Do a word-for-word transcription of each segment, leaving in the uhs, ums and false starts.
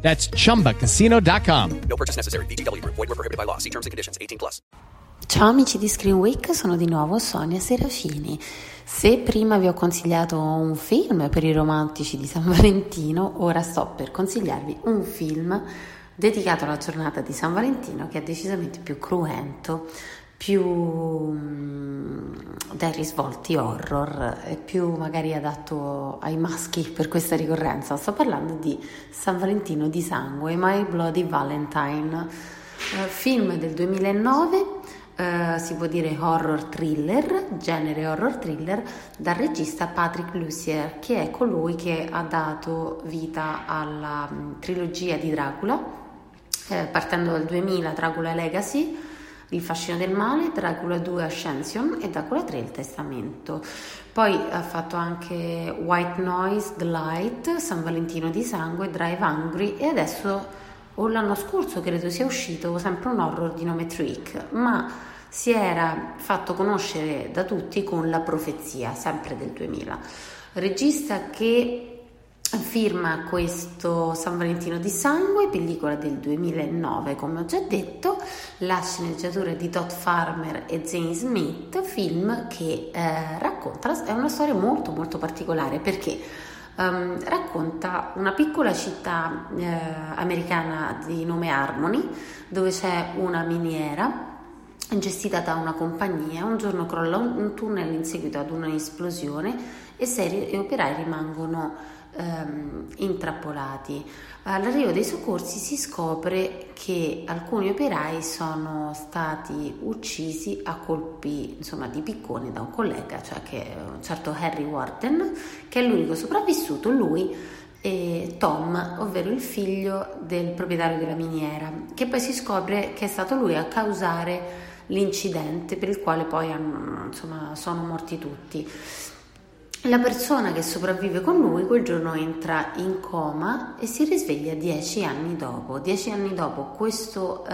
That's chumba casino dot com. No purchase necessary. V G W Group. Void where prohibited by law. See terms and conditions. eighteen plus. Ciao amici di Screen Week, sono di nuovo Sonia Serafini. Se prima vi ho consigliato un film per i romantici di San Valentino, ora sto per consigliarvi un film dedicato alla giornata di San Valentino che è decisamente più cruento, più dai risvolti horror e più magari adatto ai maschi per questa ricorrenza. Sto parlando di San Valentino di Sangue, My Bloody Valentine, eh, film del duemilanove, eh, si può dire horror thriller, genere horror thriller, dal regista Patrick Lussier, che è colui che ha dato vita alla mh, trilogia di Dracula, eh, partendo dal duemila Dracula Legacy Il fascino del male, Dracula due Ascension e Dracula tre Il testamento. Poi ha fatto anche White Noise, Glide, San Valentino di Sangue, Drive Angry e adesso, o l'anno scorso credo sia uscito, sempre un horror di nome Trick, ma si era fatto conoscere da tutti con La profezia, sempre del duemila. Regista che firma questo San Valentino di Sangue, pellicola del duemilanove come ho già detto, la sceneggiatura di Todd Farmer e Zane Smith, film che eh, racconta, è una storia molto molto particolare perché um, racconta una piccola città eh, americana di nome Harmony, dove c'è una miniera gestita da una compagnia. Un giorno crolla un, un tunnel in seguito ad un'esplosione e sei operai rimangono Ehm, intrappolati. All'arrivo dei soccorsi si scopre che alcuni operai sono stati uccisi a colpi, insomma, di piccone da un collega, cioè che un certo Harry Warden, che è l'unico sopravvissuto, lui e Tom, ovvero il figlio del proprietario della miniera, che poi si scopre che è stato lui a causare l'incidente per il quale poi hanno, insomma, sono morti tutti. La persona che sopravvive con lui quel giorno entra in coma e si risveglia dieci anni dopo. Dieci anni dopo questo uh,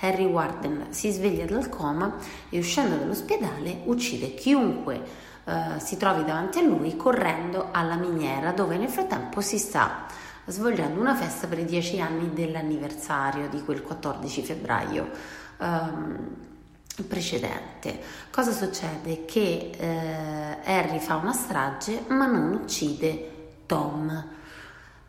Harry Warden si sveglia dal coma e uscendo dall'ospedale uccide chiunque uh, si trovi davanti a lui correndo alla miniera, dove nel frattempo si sta svolgendo una festa per i dieci anni dell'anniversario di quel quattordici febbraio. Um, precedente. Cosa succede? Che eh, Harry fa una strage ma non uccide Tom,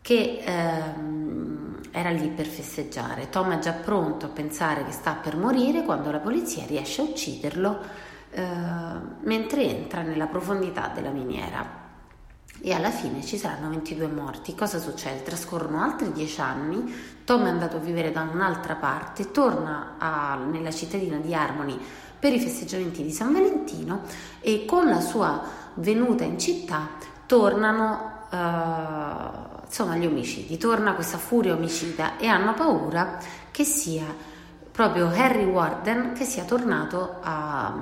che ehm, era lì per festeggiare. Tom è già pronto a pensare che sta per morire quando la polizia riesce a ucciderlo eh, mentre entra nella profondità della miniera, e alla fine ci saranno ventidue morti. Cosa succede? Trascorrono altri dieci anni, Tom è andato a vivere da un'altra parte, torna a, nella cittadina di Harmony per i festeggiamenti di San Valentino e con la sua venuta in città tornano eh, insomma gli omicidi, torna questa furia omicida e hanno paura che sia proprio Harry Warden che sia tornato a,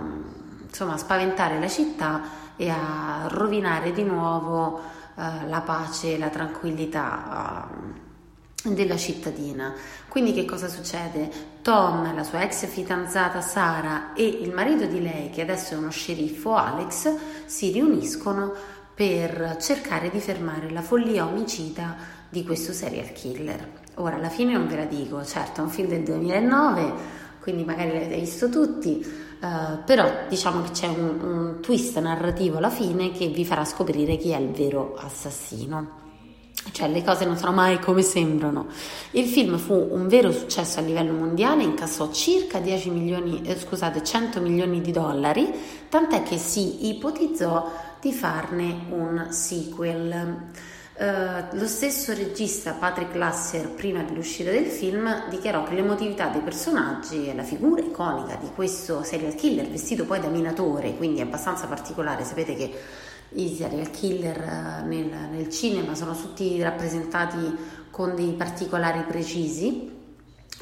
insomma, a spaventare la città e a rovinare di nuovo eh, la pace e la tranquillità eh, della cittadina. Quindi che cosa succede? Tom, la sua ex fidanzata Sara e il marito di lei, che adesso è uno sceriffo, Alex, si riuniscono per cercare di fermare la follia omicida di questo serial killer. Ora, alla fine non ve la dico, certo è un film del duemilanove, quindi magari l'avete visto tutti, Uh, però diciamo che c'è un, un twist narrativo alla fine che vi farà scoprire chi è il vero assassino, cioè le cose non sono mai come sembrano. Il film fu un vero successo a livello mondiale, incassò circa dieci milioni, eh, scusate, cento milioni di dollari, tant'è che si ipotizzò di farne un sequel. Uh, lo stesso regista Patrick Lussier, prima dell'uscita del film, dichiarò che l'emotività dei personaggi e la figura iconica di questo serial killer, vestito poi da minatore, quindi è abbastanza particolare. Sapete che i serial killer uh, nel, nel cinema sono tutti rappresentati con dei particolari precisi,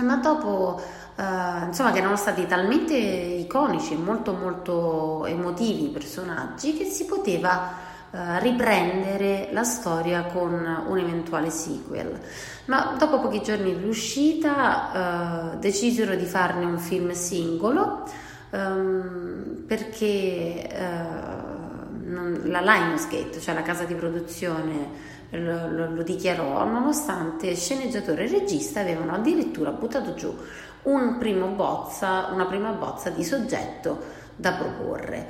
ma dopo Uh, insomma, che erano stati talmente iconici, molto molto emotivi personaggi, che si poteva uh, riprendere la storia con un eventuale sequel. Ma dopo pochi giorni dell'uscita uh, decisero di farne un film singolo, um, perché uh, non, la Lionsgate, cioè la casa di produzione, Lo, lo, lo dichiarò, nonostante sceneggiatore e regista avevano addirittura buttato giù un primo bozza, una prima bozza di soggetto da proporre.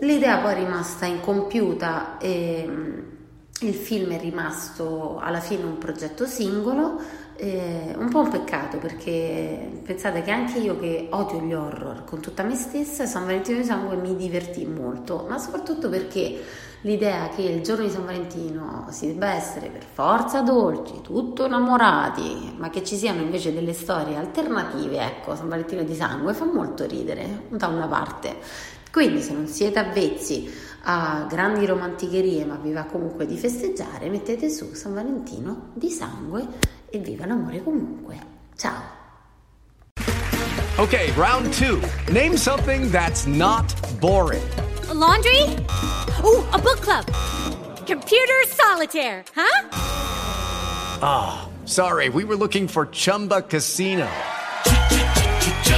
L'idea poi è rimasta incompiuta e il film è rimasto alla fine un progetto singolo, eh, un po' un peccato, perché pensate che anche io, che odio gli horror con tutta me stessa, San Valentino di Sangue mi divertì molto, ma soprattutto perché l'idea che il giorno di San Valentino si debba essere per forza dolci, tutto innamorati, ma che ci siano invece delle storie alternative, ecco, San Valentino di Sangue fa molto ridere da una parte. Quindi, se non siete avvezzi a grandi romanticherie ma vi va comunque di festeggiare, mettete su San Valentino di Sangue e viva l'amore comunque. Ciao! Ok, round two. Name something that's not boring. A laundry? Ooh, a book club. Computer solitaire, huh? Ah, oh, sorry, we were looking for Chumba Casino.